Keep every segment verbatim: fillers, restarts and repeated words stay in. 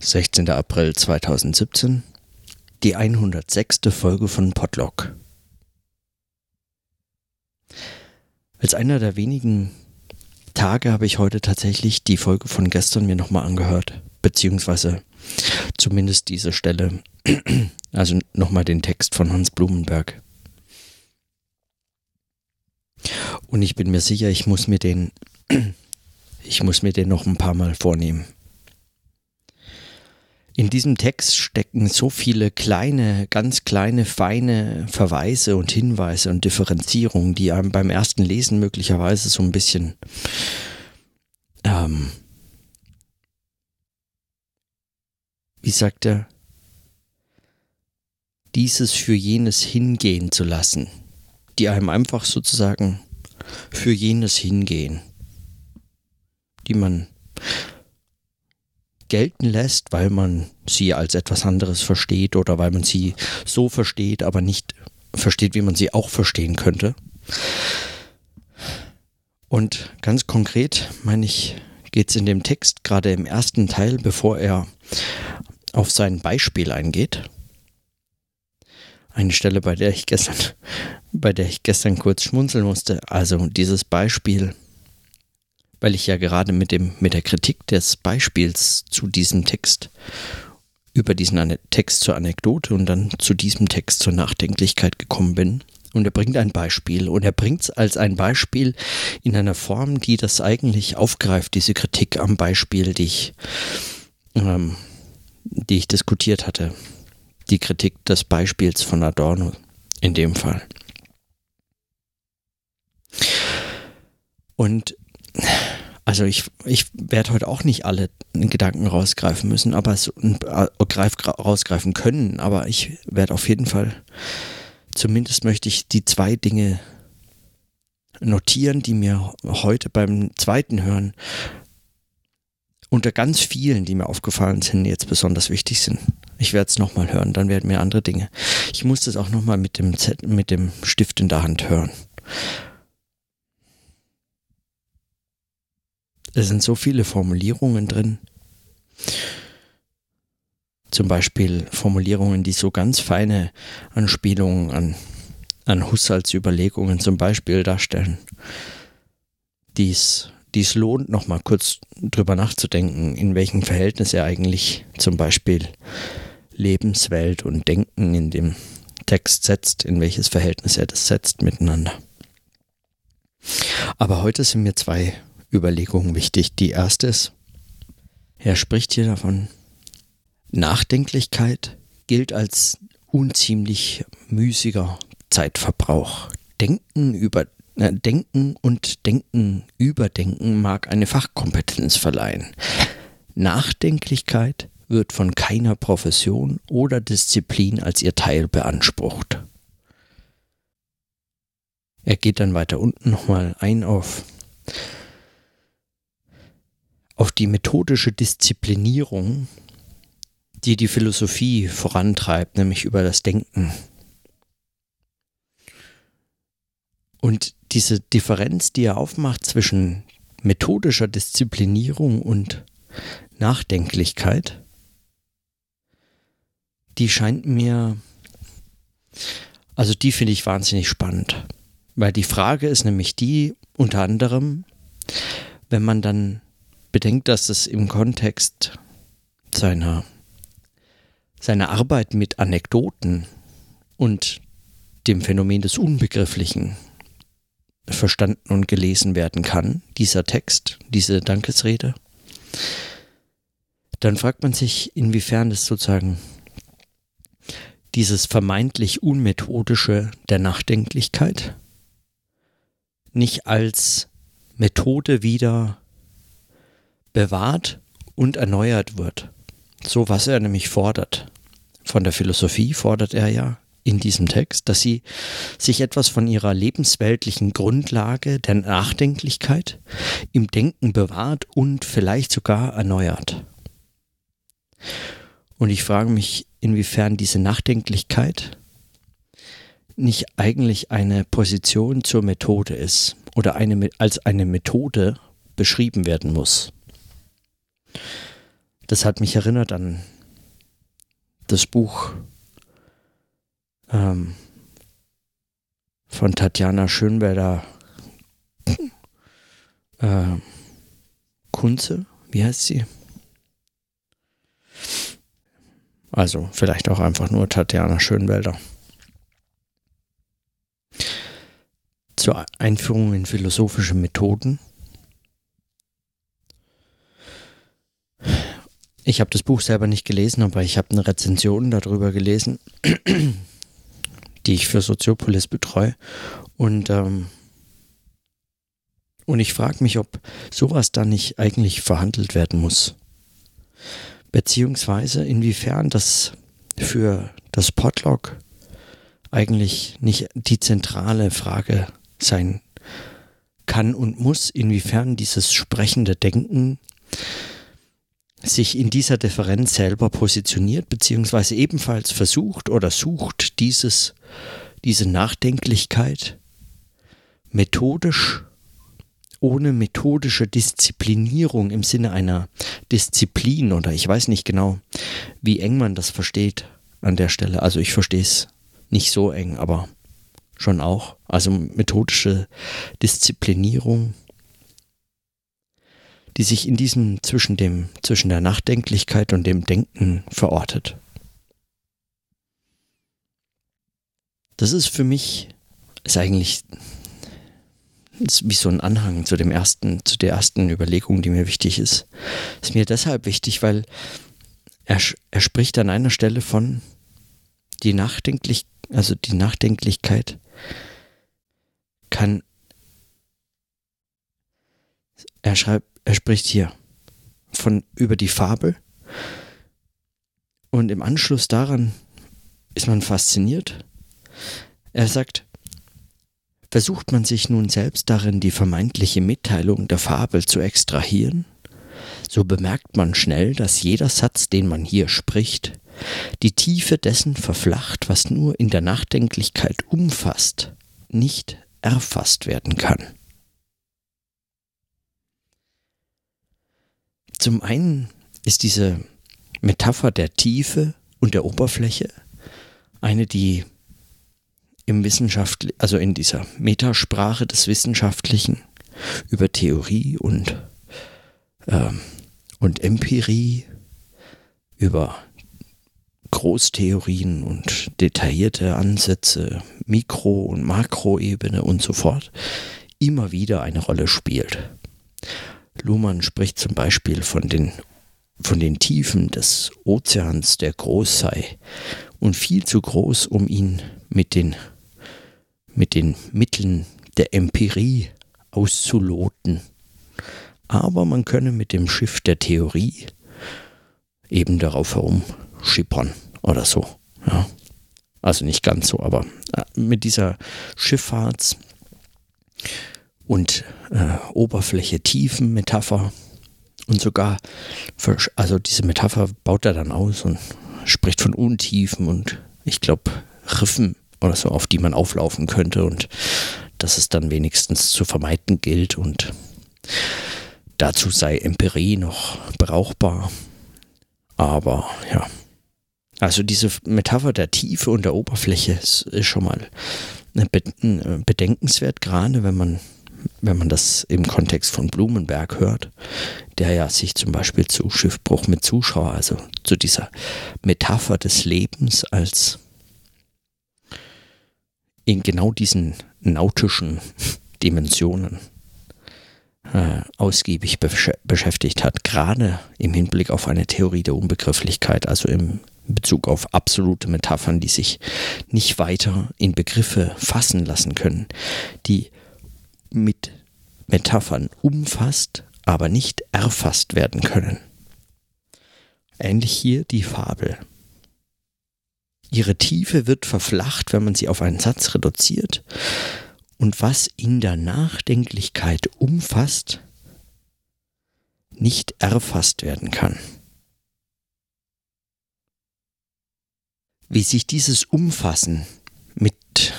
sechzehnter April zweitausendsiebzehn, die hundertsechste Folge von Potluck. Als einer der wenigen Tage habe ich heute tatsächlich die Folge von gestern mir nochmal angehört, beziehungsweise zumindest diese Stelle, also nochmal den Text von Hans Blumenberg. Und ich bin mir sicher, ich muss mir den, ich muss mir den noch ein paar Mal vornehmen. In diesem Text stecken so viele kleine, ganz kleine, feine Verweise und Hinweise und Differenzierungen, die einem beim ersten Lesen möglicherweise so ein bisschen ähm, wie sagt er, dieses für jenes hingehen zu lassen, die einem einfach sozusagen für jenes hingehen, die man gelten lässt, weil man sie als etwas anderes versteht oder weil man sie so versteht, aber nicht versteht, wie man sie auch verstehen könnte. Und ganz konkret, meine ich, geht es in dem Text, gerade im ersten Teil, bevor er auf sein Beispiel eingeht. Eine Stelle, bei der ich gestern, bei der ich gestern kurz schmunzeln musste. Also dieses Beispiel, weil ich ja gerade mit dem mit der Kritik des Beispiels zu diesem Text, über diesen Text zur Anekdote und dann zu diesem Text zur Nachdenklichkeit gekommen bin. Und er bringt ein Beispiel und er bringt es als ein Beispiel in einer Form, die das eigentlich aufgreift, diese Kritik am Beispiel, die ich, ähm, die ich diskutiert hatte. Die Kritik des Beispiels von Adorno in dem Fall. Und also ich, ich werde heute auch nicht alle Gedanken rausgreifen müssen, aber so, äh, greif, rausgreifen können, aber ich werde auf jeden Fall, zumindest möchte ich die zwei Dinge notieren, die mir heute beim zweiten Hören unter ganz vielen, die mir aufgefallen sind, jetzt besonders wichtig sind. Ich werde es nochmal hören, dann werden mir andere Dinge. Ich muss das auch nochmal mit dem Z- mit dem Stift in der Hand hören. Es sind so viele Formulierungen drin. Zum Beispiel Formulierungen, die so ganz feine Anspielungen an, an Husserls Überlegungen zum Beispiel darstellen. Dies, dies lohnt, nochmal kurz drüber nachzudenken, in welchem Verhältnis er eigentlich zum Beispiel Lebenswelt und Denken in dem Text setzt, in welches Verhältnis er das setzt miteinander. Aber heute sind mir zwei Überlegungen wichtig. Die erste ist, er spricht hier davon, Nachdenklichkeit gilt als unziemlich müßiger Zeitverbrauch. Denken über äh, Denken und Denken überdenken mag eine Fachkompetenz verleihen. Nachdenklichkeit wird von keiner Profession oder Disziplin als ihr Teil beansprucht. Er geht dann weiter unten nochmal ein auf auf die methodische Disziplinierung, die die Philosophie vorantreibt, nämlich über das Denken. Und diese Differenz, die er aufmacht zwischen methodischer Disziplinierung und Nachdenklichkeit, die scheint mir, also die finde ich wahnsinnig spannend. Weil die Frage ist nämlich die, unter anderem, wenn man dann bedenkt, dass es im Kontext seiner, seiner Arbeit mit Anekdoten und dem Phänomen des Unbegrifflichen verstanden und gelesen werden kann, dieser Text, diese Dankesrede, dann fragt man sich, inwiefern das sozusagen dieses vermeintlich Unmethodische der Nachdenklichkeit nicht als Methode wieder bewahrt und erneuert wird. So was er nämlich fordert. Von der Philosophie fordert er ja in diesem Text, dass sie sich etwas von ihrer lebensweltlichen Grundlage der Nachdenklichkeit im Denken bewahrt und vielleicht sogar erneuert. Und ich frage mich, inwiefern diese Nachdenklichkeit nicht eigentlich eine Position zur Methode ist oder eine, als eine Methode beschrieben werden muss. das hat mich erinnert an das Buch ähm, von Tatjana Schönwälder, äh, Kunze, wie heißt sie? Also vielleicht auch einfach nur Tatjana Schönwälder. Zur Einführung in philosophische Methoden. Ich habe das Buch selber nicht gelesen, aber ich habe eine Rezension darüber gelesen, die ich für Soziopolis betreue. Und, ähm, und ich frage mich, ob sowas da nicht eigentlich verhandelt werden muss. Beziehungsweise inwiefern das für das Potluck eigentlich nicht die zentrale Frage sein kann und muss, inwiefern dieses sprechende Denken sich in dieser Differenz selber positioniert, beziehungsweise ebenfalls versucht oder sucht, dieses, diese Nachdenklichkeit methodisch, ohne methodische Disziplinierung im Sinne einer Disziplin, oder ich weiß nicht genau, wie eng man das versteht an der Stelle. Also ich verstehe es nicht so eng, aber schon auch. Also methodische Disziplinierung, die sich in diesem zwischen dem zwischen der Nachdenklichkeit und dem Denken verortet. Das ist für mich ist eigentlich ist wie so ein Anhang zu dem ersten zu der ersten Überlegung, die mir wichtig ist. Ist mir deshalb wichtig, weil er, er spricht an einer Stelle von die Nachdenklich also die Nachdenklichkeit kann er schreibt Er spricht hier von über die Fabel und im Anschluss daran ist man fasziniert. Er sagt, versucht man sich nun selbst darin, die vermeintliche Mitteilung der Fabel zu extrahieren, so bemerkt man schnell, dass jeder Satz, den man hier spricht, die Tiefe dessen verflacht, was nur in der Nachdenklichkeit umfasst, nicht erfasst werden kann. Zum einen ist diese Metapher der Tiefe und der Oberfläche eine, die im Wissenschaftl- also in dieser Metasprache des Wissenschaftlichen über Theorie und, ähm, und Empirie, über Großtheorien und detaillierte Ansätze, Mikro- und Makroebene und so fort, immer wieder eine Rolle spielt. Luhmann spricht zum Beispiel von den, von den Tiefen des Ozeans, der groß sei und viel zu groß, um ihn mit den, mit den Mitteln der Empirie auszuloten. Aber man könne mit dem Schiff der Theorie eben darauf herum schippern oder so. Ja. Also nicht ganz so, aber mit dieser Schifffahrts- und äh, Oberfläche-Tiefen-Metapher und sogar, für, also diese Metapher baut er dann aus und spricht von Untiefen und ich glaube Riffen oder so, auf die man auflaufen könnte und dass es dann wenigstens zu vermeiden gilt und dazu sei Empirie noch brauchbar. Aber ja, also diese Metapher der Tiefe und der Oberfläche ist, ist schon mal bedenkenswert, gerade wenn man wenn man das im Kontext von Blumenberg hört, der ja sich zum Beispiel zu Schiffbruch mit Zuschauer, also zu dieser Metapher des Lebens als in genau diesen nautischen Dimensionen äh, ausgiebig besch- beschäftigt hat, gerade im Hinblick auf eine Theorie der Unbegrifflichkeit, also im Bezug auf absolute Metaphern, die sich nicht weiter in Begriffe fassen lassen können, die mit Metaphern umfasst, aber nicht erfasst werden können. Ähnlich hier die Fabel. Ihre Tiefe wird verflacht, wenn man sie auf einen Satz reduziert, und was in der Nachdenklichkeit umfasst, nicht erfasst werden kann. Wie sich dieses Umfassen mit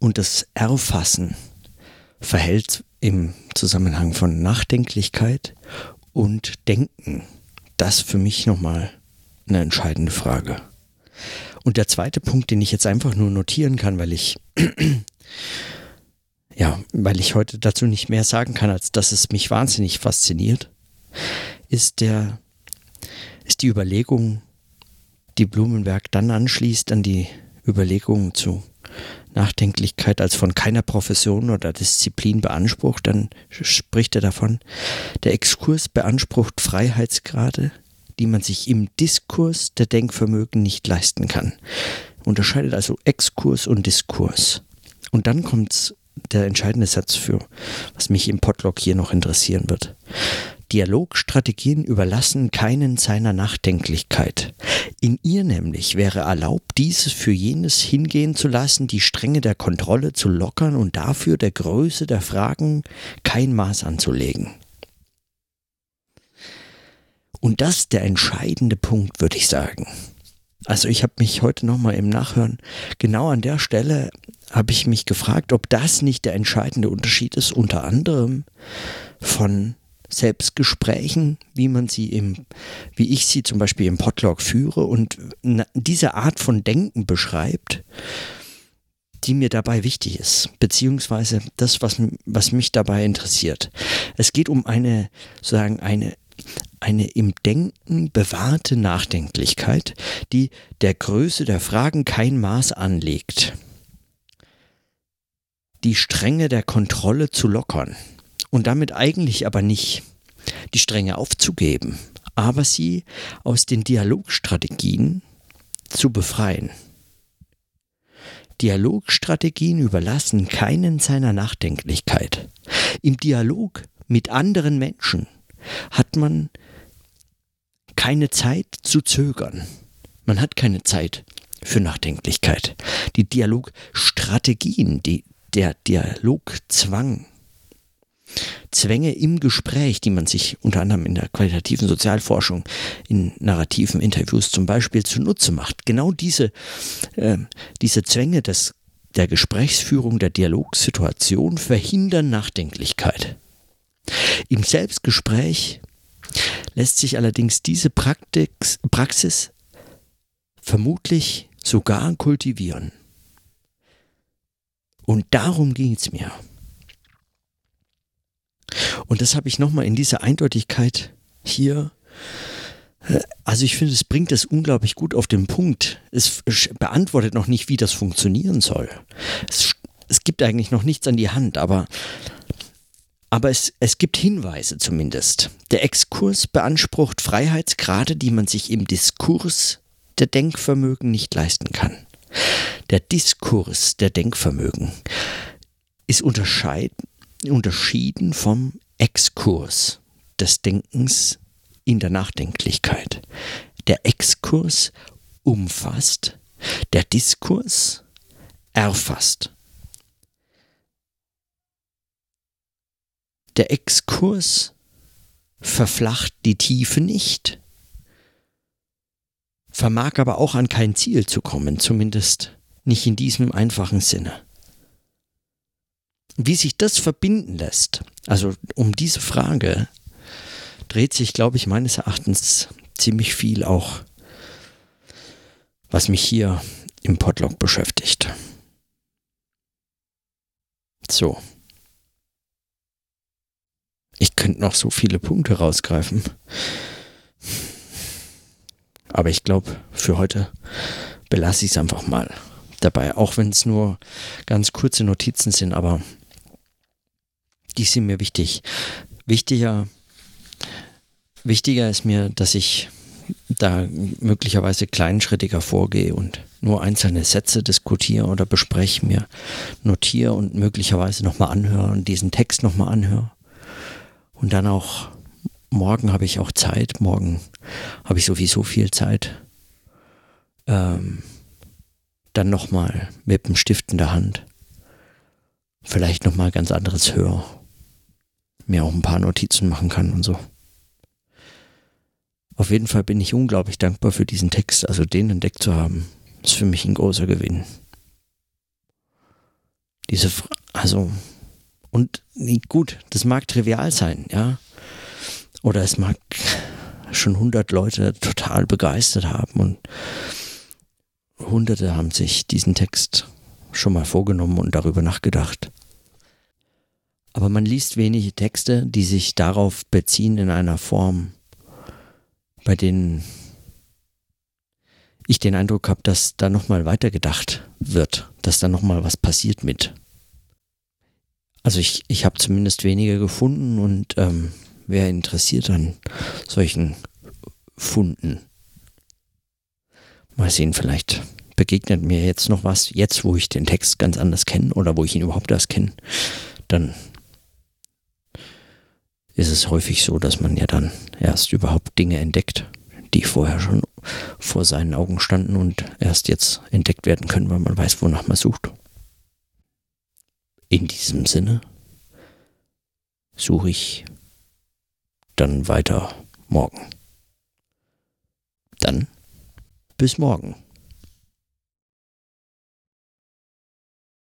und das Erfassen verhält im Zusammenhang von Nachdenklichkeit und Denken. das für mich nochmal eine entscheidende Frage. Und der zweite Punkt, den ich jetzt einfach nur notieren kann, weil ich ja, weil ich heute dazu nicht mehr sagen kann, als dass es mich wahnsinnig fasziniert, ist der, ist die Überlegung, die Blumenberg dann anschließt an die Überlegungen zu Nachdenklichkeit als von keiner Profession oder Disziplin beansprucht, dann spricht er davon, der Exkurs beansprucht Freiheitsgrade, die man sich im Diskurs der Denkvermögen nicht leisten kann. Unterscheidet also Exkurs und Diskurs. Und dann kommt der entscheidende Satz für, was mich im Potluck hier noch interessieren wird. Dialogstrategien überlassen keinen seiner Nachdenklichkeit. In ihr nämlich wäre erlaubt, dieses für jenes hingehen zu lassen, die Stränge der Kontrolle zu lockern und dafür der Größe der Fragen kein Maß anzulegen. Und das ist der entscheidende Punkt, würde ich sagen. Also ich habe mich heute nochmal im Nachhören, genau an der Stelle habe ich mich gefragt, ob das nicht der entscheidende Unterschied ist, unter anderem von Selbstgesprächen, wie man sie im, wie ich sie zum Beispiel im Potluck führe und diese Art von Denken beschreibt, die mir dabei wichtig ist, beziehungsweise das, was, was mich dabei interessiert. Es geht um eine, sozusagen eine, eine im Denken bewahrte Nachdenklichkeit, die der Größe der Fragen kein Maß anlegt, die Stränge der Kontrolle zu lockern. Und damit eigentlich aber nicht die Stränge aufzugeben, aber sie aus den Dialogstrategien zu befreien. Dialogstrategien überlassen keinen seiner Nachdenklichkeit. Im Dialog mit anderen Menschen hat man keine Zeit zu zögern. Man hat keine Zeit für Nachdenklichkeit. Die Dialogstrategien, die, der Dialogzwang, Zwänge im Gespräch, die man sich unter anderem in der qualitativen Sozialforschung in narrativen Interviews zum Beispiel zunutze macht. Genau diese, äh, diese Zwänge des, der Gesprächsführung, der Dialogsituation verhindern Nachdenklichkeit. Im Selbstgespräch lässt sich allerdings diese Praxis, Praxis vermutlich sogar kultivieren. Und darum ging es mir. Und das habe ich nochmal in dieser Eindeutigkeit hier, also ich finde, es bringt es unglaublich gut auf den Punkt. Es beantwortet noch nicht, wie das funktionieren soll. Es, es gibt eigentlich noch nichts an die Hand, aber, aber es, es gibt Hinweise zumindest. Der Exkurs beansprucht Freiheitsgrade, die man sich im Diskurs der Denkvermögen nicht leisten kann. Der Diskurs der Denkvermögen ist unterscheidend. Unterschieden vom Exkurs des Denkens in der Nachdenklichkeit. Der Exkurs umfasst, der Diskurs erfasst. Der Exkurs verflacht die Tiefe nicht, vermag aber auch an kein Ziel zu kommen, zumindest nicht in diesem einfachen Sinne. Wie sich das verbinden lässt, also um diese Frage dreht sich, glaube ich, meines Erachtens ziemlich viel auch, was mich hier im Potluck beschäftigt. So. Ich könnte noch so viele Punkte rausgreifen. Aber ich glaube, für heute belasse ich es einfach mal dabei. Auch wenn es nur ganz kurze Notizen sind, aber die sind mir wichtig. Wichtiger, wichtiger ist mir, dass ich da möglicherweise kleinschrittiger vorgehe und nur einzelne Sätze diskutiere oder bespreche, mir notiere und möglicherweise nochmal anhöre und diesen Text nochmal anhöre. Und dann auch, morgen habe ich auch Zeit, morgen habe ich sowieso viel Zeit, ähm, dann nochmal mit dem Stift in der Hand vielleicht nochmal ganz anderes höre, mir auch ein paar Notizen machen kann und so. Auf jeden Fall bin ich unglaublich dankbar für diesen Text, also den entdeckt zu haben, ist für mich ein großer Gewinn. Diese, also, und gut, das mag trivial sein, ja, oder es mag schon hundert Leute total begeistert haben und Hunderte haben sich diesen Text schon mal vorgenommen und darüber nachgedacht. Aber man liest wenige Texte, die sich darauf beziehen in einer Form, bei denen ich den Eindruck habe, dass da nochmal weitergedacht wird, dass da nochmal was passiert mit. Also ich, ich habe zumindest weniger gefunden und ähm, wer interessiert an solchen Funden? Mal sehen, vielleicht begegnet mir jetzt noch was, jetzt wo ich den Text ganz anders kenne oder wo ich ihn überhaupt erst kenne, dann ist es häufig so, dass man ja dann erst überhaupt Dinge entdeckt, die vorher schon vor seinen Augen standen und erst jetzt entdeckt werden können, weil man weiß, wonach man sucht. In diesem Sinne suche ich dann weiter morgen. Dann bis morgen.